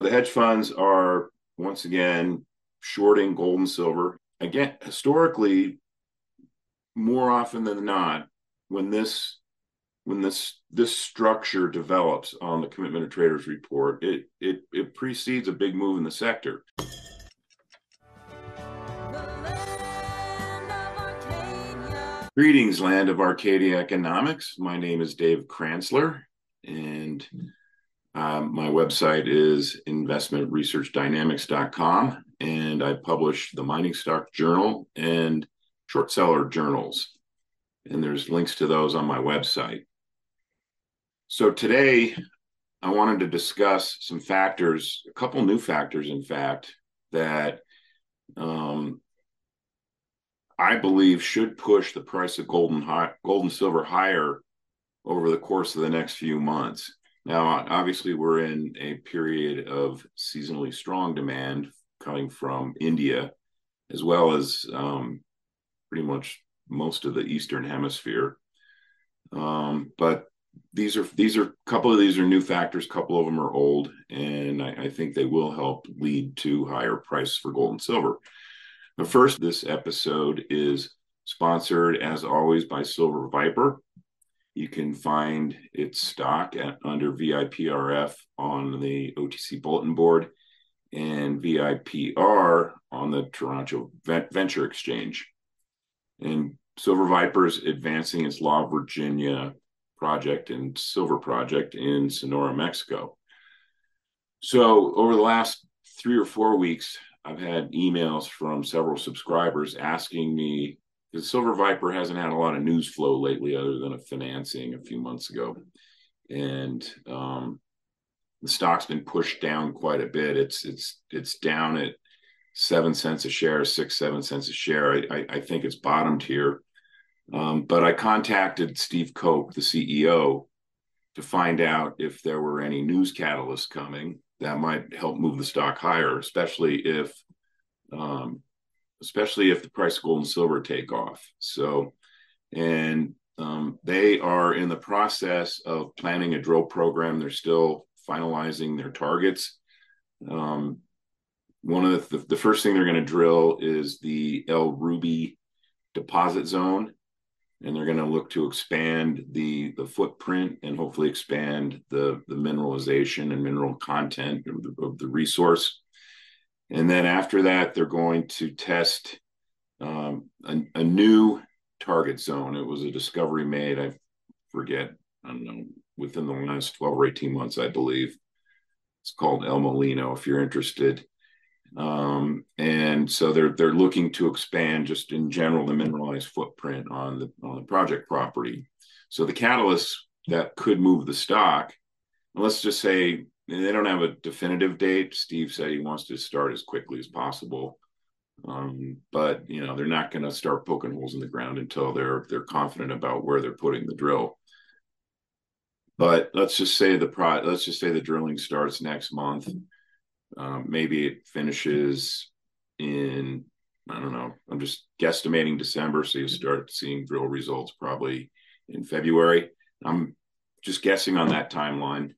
The hedge funds are, once again, shorting gold and silver. Again, historically, more often than not, when this structure develops on the Commitment of Traders report, it precedes a big move in the sector. Greetings, land of Arcadia Economics. My name is Dave Kranzler, and my website is investmentresearchdynamics.com, and I publish the Mining Stock Journal and Short Seller Journals, and there's links to those on my website. So today, I wanted to discuss some factors, a couple new factors, in fact, that I believe should push the price of gold and silver higher over the course of the next few months. Now, obviously, we're in a period of seasonally strong demand coming from India, as well as pretty much most of the Eastern Hemisphere. But these are couple of these are new factors. A couple of them are old, and I think they will help lead to higher prices for gold and silver. But first, this episode is sponsored, as always, by Silver Viper. You can find its stock under VIPRF on the OTC Bulletin Board and VIPR on the Toronto Venture Exchange. And Silver Viper is advancing its Law Virginia project and silver project in Sonora, Mexico. So over the last 3 or 4 weeks, I've had emails from several subscribers asking me, because Silver Viper hasn't had a lot of news flow lately other than a financing a few months ago. And the stock's been pushed down quite a bit. It's down at 7 cents a share, 6, 7 cents a share. I think it's bottomed here. But I contacted Steve Koch, the CEO, to find out if there were any news catalysts coming that might help move the stock higher, especially if the price of gold and silver take off. So, and they are in the process of planning a drill program. They're still finalizing their targets. One of the first thing they're going to drill is the El Ruby deposit zone, and they're going to look to expand the footprint and hopefully expand the mineralization and mineral content of the resource. And then after that, they're going to test a new target zone. It was a discovery made, I don't know, within the last 12 or 18 months, I believe. It's called El Molino, if you're interested. And so they're looking to expand, just in general, the mineralized footprint on the project property. So the catalysts that could move the stock, and let's just say they don't have a definitive date. Steve said he wants to start as quickly as possible, but you know, they're not going to start poking holes in the ground until they're confident about where they're putting the drill. But let's just say the drilling starts next month. Maybe it finishes in, I don't know, I'm just guesstimating December. So you start seeing drill results probably in February. I'm just guessing on that timeline.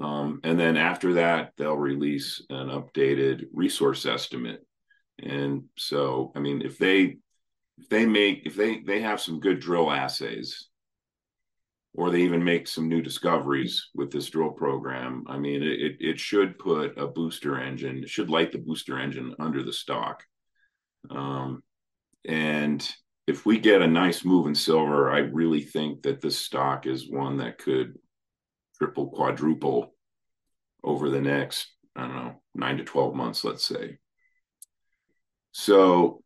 And then after that, they'll release an updated resource estimate. And so, I mean, if they have some good drill assays, or they even make some new discoveries with this drill program, I mean, it should put a booster engine, it should light the booster engine under the stock. And if we get a nice move in silver, I really think that this stock is one that could triple, quadruple over the next, I don't know, 9 to 12 months, let's say. So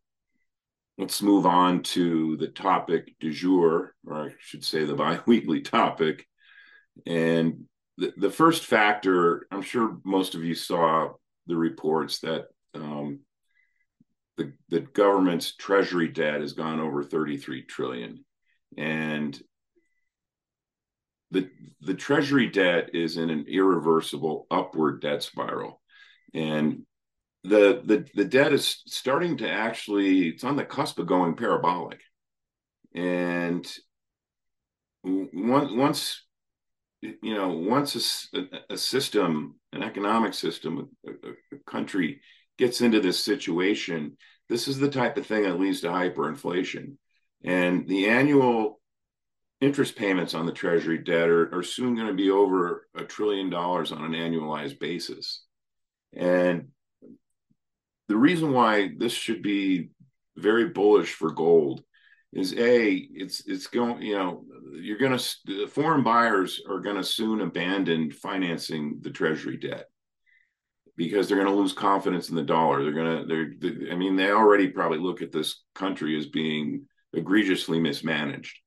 let's move on to the topic du jour, or I should say the bi-weekly topic. And the first factor, I'm sure most of you saw the reports that the government's treasury debt has gone over $33 trillion. And the treasury debt is in an irreversible upward debt spiral, and the debt is starting to actually, it's on the cusp of going parabolic. And once a system an economic system, a country gets into this situation, this is the type of thing that leads to hyperinflation. And the annual interest payments on the Treasury debt are soon going to be over $1 trillion on an annualized basis. And the reason why this should be very bullish for gold is it's going, you're going to, foreign buyers are going to soon abandon financing the Treasury debt because they're going to lose confidence in the dollar. They already probably look at this country as being egregiously mismanaged,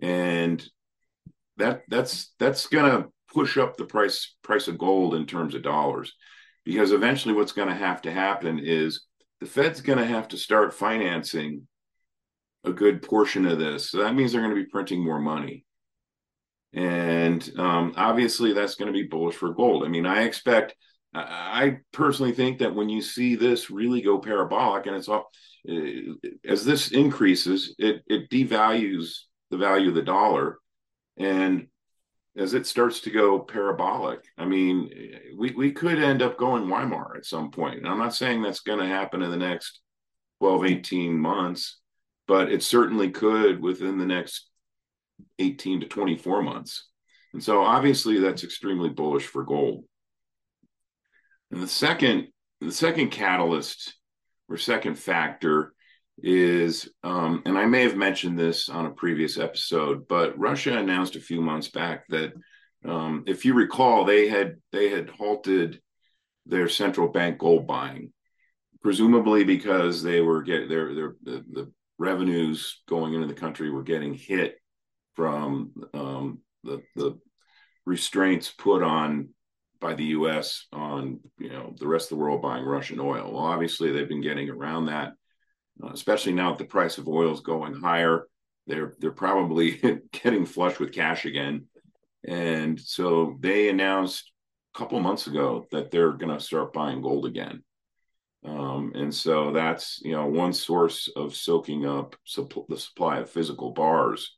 and that's going to push up the price of gold in terms of dollars, because eventually what's going to happen is the Fed's going to have to start financing a good portion of this. So that means they're going to be printing more money. And obviously that's going to be bullish for gold. I mean, I personally think that when you see this really go parabolic, and it's all, as this increases, it devalues the value of the dollar. And as it starts to go parabolic, I mean, we could end up going Weimar at some point. And I'm not saying that's going to happen in the next 12, 18 months, but it certainly could within the next 18 to 24 months. And so obviously that's extremely bullish for gold. And the second catalyst or second factor is, and I may have mentioned this on a previous episode, but Russia announced a few months back that, if you recall, they had halted their central bank gold buying, presumably because they were getting the revenues going into the country were getting hit from the restraints put on by the U.S. on the rest of the world buying Russian oil. Well, obviously they've been getting around that, especially now that the price of oil is going higher. They're probably getting flush with cash again, and so they announced a couple months ago that they're going to start buying gold again. And so that's, one source of soaking up the supply of physical bars.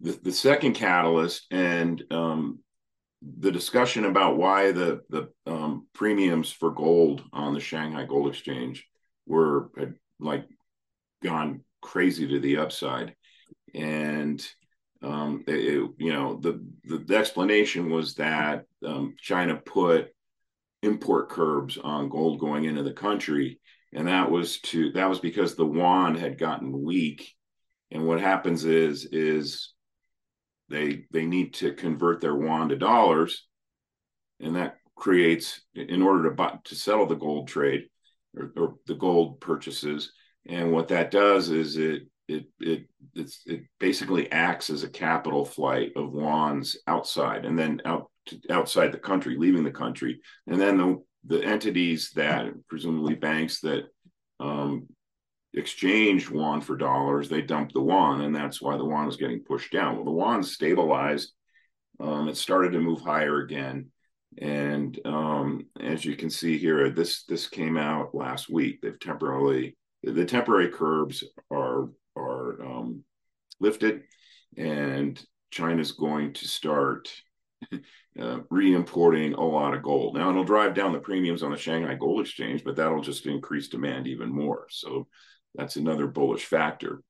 The second catalyst, and the discussion about why the premiums for gold on the Shanghai Gold Exchange had gone crazy to the upside. And the explanation was that China put import curbs on gold going into the country, and that was because the yuan had gotten weak, and what happens is they need to convert their yuan to dollars, and that creates, in order to settle the gold trade or the gold purchases, and what that does is it basically acts as a capital flight of yuans outside, and then outside the country, leaving the country, and then the entities that, presumably banks, that exchanged yuan for dollars, they dumped the yuan, and that's why the yuan was getting pushed down. Well, the yuan stabilized, it started to move higher again, and as you can see here, this came out last week. The temporary curbs are lifted, and China's going to start re-importing a lot of gold. Now, it'll drive down the premiums on the Shanghai Gold Exchange, but that'll just increase demand even more. So that's another bullish factor.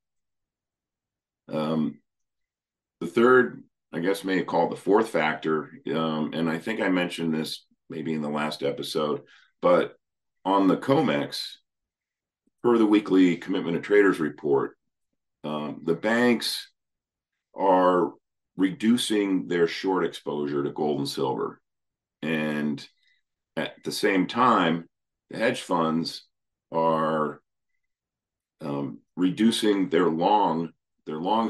The third, I guess, may call the fourth factor, and I think I mentioned this maybe in the last episode, but on the COMEX, per the weekly Commitment of Traders report, the banks are reducing their short exposure to gold and silver. And at the same time, the hedge funds are reducing their long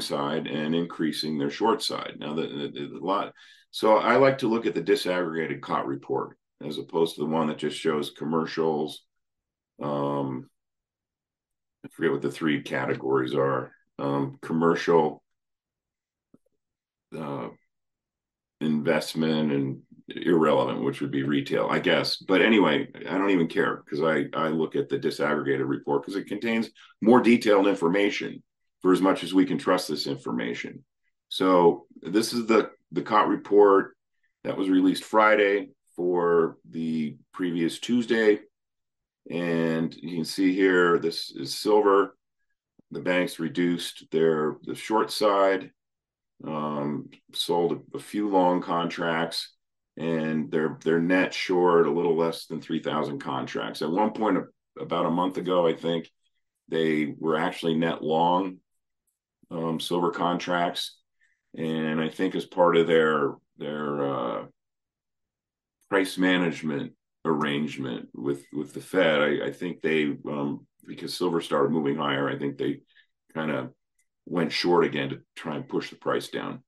side and increasing their short side. Now, so I like to look at the disaggregated COT report as opposed to the one that just shows commercials. I forget what the three categories are. Commercial, investment, and irrelevant, which would be retail, I guess. But anyway, I don't even care, because I look at the disaggregated report because it contains more detailed information, for as much as we can trust this information. So this is the COT report that was released Friday. for the previous Tuesday. And you can see here, this is silver. The banks reduced the short side, sold a few long contracts, and their net short a little less than 3,000 contracts. At one point, about a month ago, I think, they were actually net long silver contracts. And I think as part of their price management arrangement with the Fed, I think they, because silver started moving higher, I think they kind of went short again to try and push the price down.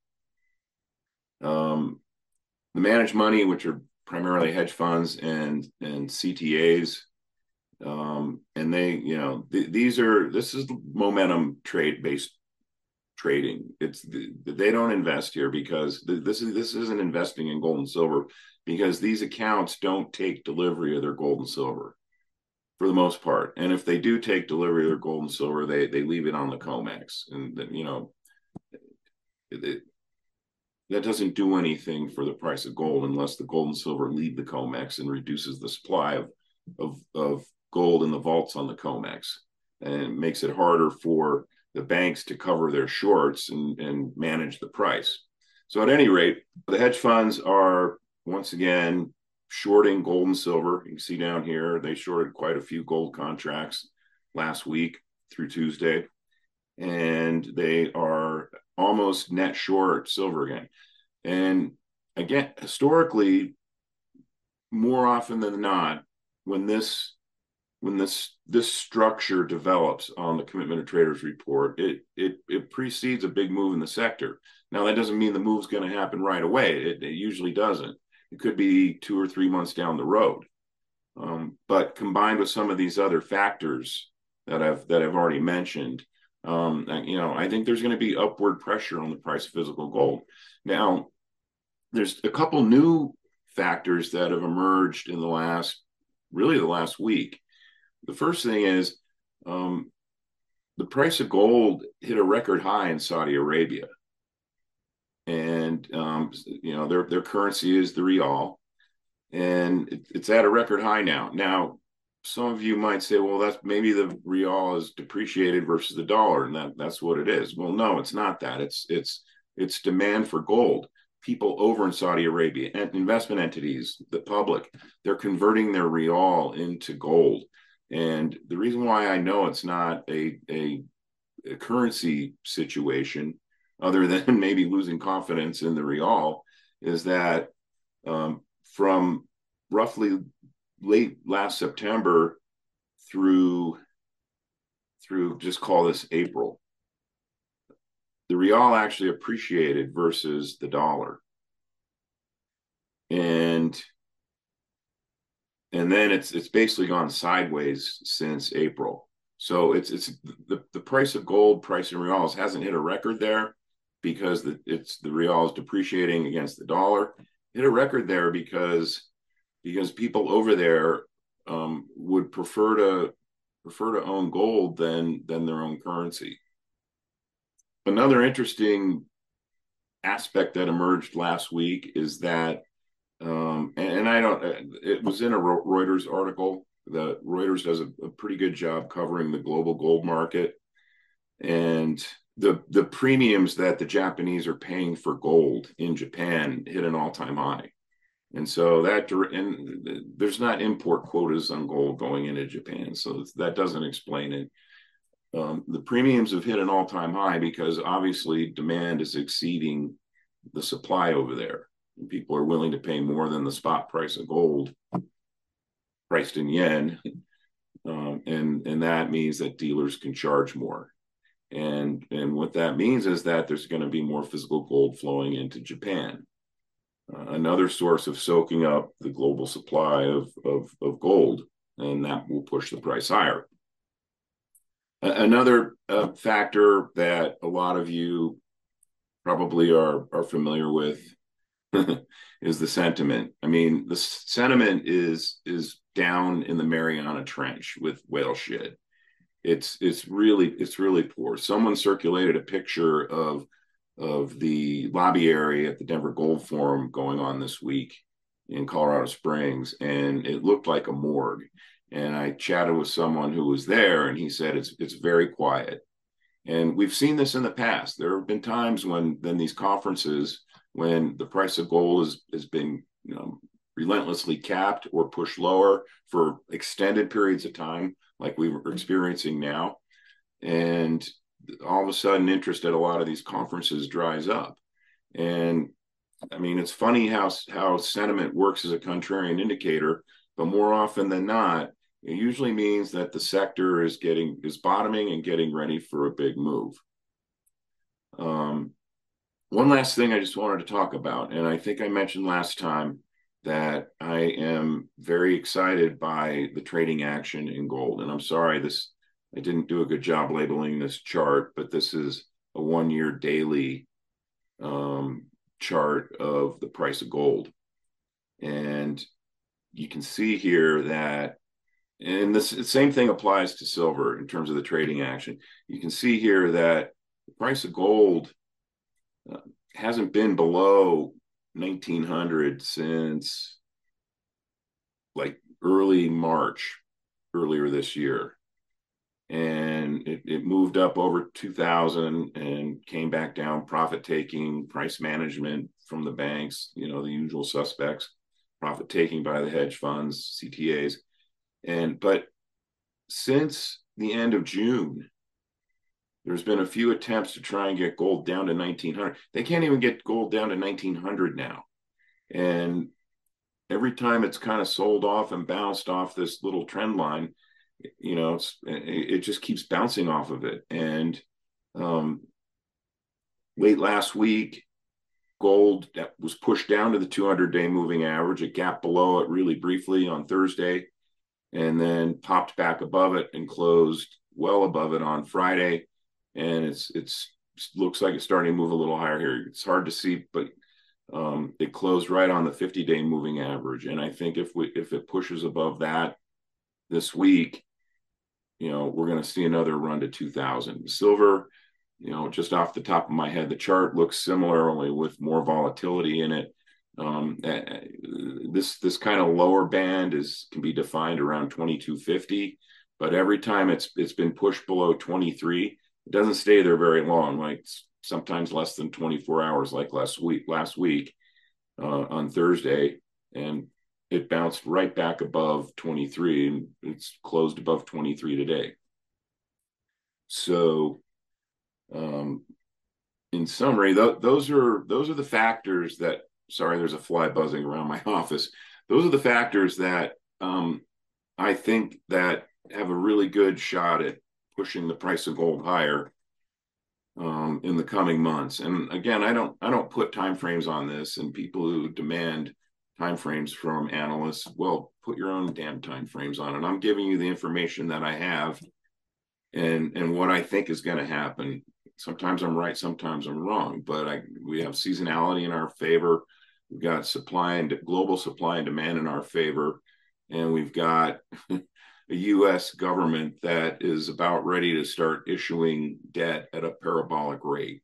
The managed money, which are primarily hedge funds and CTAs, and they, you know, this is momentum based trading. It's they don't invest here because this isn't investing in gold and silver, because these accounts don't take delivery of their gold and silver for the most part. And if they do take delivery of their gold and silver, they leave it on the COMEX, and you know, that doesn't do anything for the price of gold unless the gold and silver leave the COMEX and reduces the supply of gold in the vaults on the COMEX, and makes it harder for the banks to cover their shorts and manage the price. So at any rate, the hedge funds are once again shorting gold and silver. You can see down here, they shorted quite a few gold contracts last week through Tuesday, and they are almost net short silver again. And again, historically, more often than not, when this structure develops on the Commitment of Traders report, it precedes a big move in the sector. Now, that doesn't mean the move's going to happen right away. It usually doesn't. It could be 2 or 3 months down the road. But combined with some of these other factors that I've already mentioned, you know, I think there's going to be upward pressure on the price of physical gold. Now, there's a couple new factors that have emerged in the last week. The first thing is the price of gold hit a record high in Saudi Arabia, and you know, their currency is the rial, and it's at a record high now. Now, some of you might say, well, that's maybe the rial is depreciated versus the dollar, and that's what it is. Well, no, it's not that. It's demand for gold. People over in Saudi Arabia, and investment entities, the public, they're converting their rial into gold. And the reason why I know it's not a currency situation, other than maybe losing confidence in the rial, is that from roughly late last September through just call this April, the rial actually appreciated versus the dollar. And then it's basically gone sideways since April. So it's the price of gold, price in reals, hasn't hit a record there because the real is depreciating against the dollar. Hit a record there because people over there would prefer to own gold than their own currency. Another interesting aspect that emerged last week is that it was in a Reuters article. The Reuters does a pretty good job covering the global gold market, and the premiums that the Japanese are paying for gold in Japan hit an all-time high. And so there's not import quotas on gold going into Japan, so that doesn't explain it. The premiums have hit an all-time high because obviously demand is exceeding the supply over there. People are willing to pay more than the spot price of gold priced in yen, and that means that dealers can charge more, and what that means is that there's going to be more physical gold flowing into Japan, another source of soaking up the global supply of gold, and that will push the price higher. Another factor that a lot of you probably are familiar with is the sentiment. I mean, the sentiment is down in the Mariana Trench with whale shit. It's really poor. Someone circulated a picture of the lobby area at the Denver Gold Forum going on this week, in Colorado Springs, and it looked like a morgue. And I chatted with someone who was there, and he said, it's very quiet. And we've seen this in the past. There have been times when these conferences, when the price of gold has been, you know, relentlessly capped or pushed lower for extended periods of time, like we were experiencing now. And all of a sudden, interest at a lot of these conferences dries up. And I mean, it's funny how sentiment works as a contrarian indicator, but more often than not, it usually means that the sector is bottoming and getting ready for a big move. One last thing I just wanted to talk about, and I think I mentioned last time that I am very excited by the trading action in gold. And I'm sorry, I didn't do a good job labeling this chart, but this is a one-year daily chart of the price of gold. And you can see here that, and this same thing applies to silver in terms of the trading action. You can see here that the price of gold hasn't been below 1900 since like early March, earlier this year. And it moved up over 2000 and came back down, profit taking, price management from the banks, you know, the usual suspects, profit taking by the hedge funds, CTAs. But since the end of June, there's been a few attempts to try and get gold down to 1900. They can't even get gold down to 1900 now. And every time it's kind of sold off and bounced off this little trend line, you know, it just keeps bouncing off of it. And late last week, gold was pushed down to the 200-day moving average. It gapped below it really briefly on Thursday, and then popped back above it and closed well above it on Friday. And it looks like it's starting to move a little higher here. It's hard to see, but it closed right on the 50-day moving average. And I think if it pushes above that this week, you know, we're going to see another run to 2000. Silver, you know, just off the top of my head, the chart looks similar, only with more volatility in it. This kind of lower band can be defined around 2250, but every time it's been pushed below 23, it doesn't stay there very long, like sometimes less than 24 hours, like last week on Thursday, and it bounced right back above 23, and it's closed above 23 today. So in summary, those are the factors that, sorry, there's a fly buzzing around my office. Those are the factors that I think that have a really good shot at pushing the price of gold higher in the coming months. And again, I don't put timeframes on this, and people who demand timeframes from analysts, well, put your own damn timeframes on it. I'm giving you the information that I have and what I think is going to happen. Sometimes I'm right, sometimes I'm wrong, but we have seasonality in our favor. We've got global supply and demand in our favor, and we've got a U.S. government that is about ready to start issuing debt at a parabolic rate,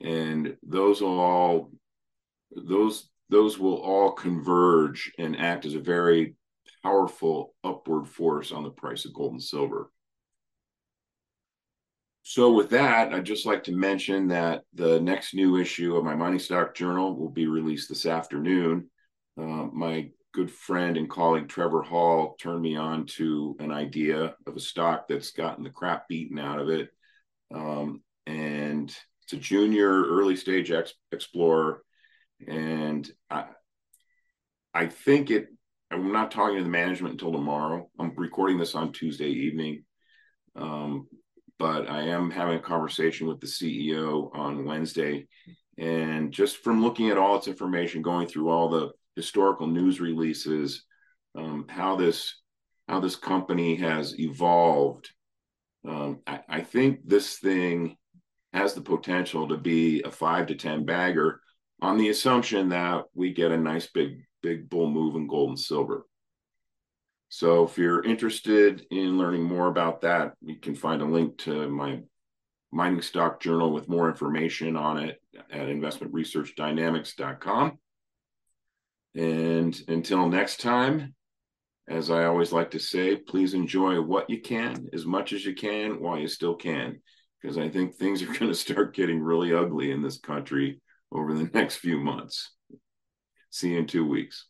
and those will all converge and act as a very powerful upward force on the price of gold and silver. So with that, I'd just like to mention that the next new issue of my Mining Stock Journal will be released this afternoon. My good friend and colleague Trevor Hall turned me on to an idea of a stock that's gotten the crap beaten out of it. And it's a junior early stage explorer. And I think I'm not talking to the management until tomorrow. I'm recording this on Tuesday evening. But I am having a conversation with the CEO on Wednesday. And just from looking at all its information, going through all the historical news releases, how this company has evolved, I think this thing has the potential to be a 5 to 10 bagger on the assumption that we get a nice big bull move in gold and silver. So if you're interested in learning more about that, you can find a link to my Mining Stock Journal with more information on it at investmentresearchdynamics.com. And until next time, as I always like to say, please enjoy what you can, as much as you can, while you still can, because I think things are going to start getting really ugly in this country over the next few months. See you in 2 weeks.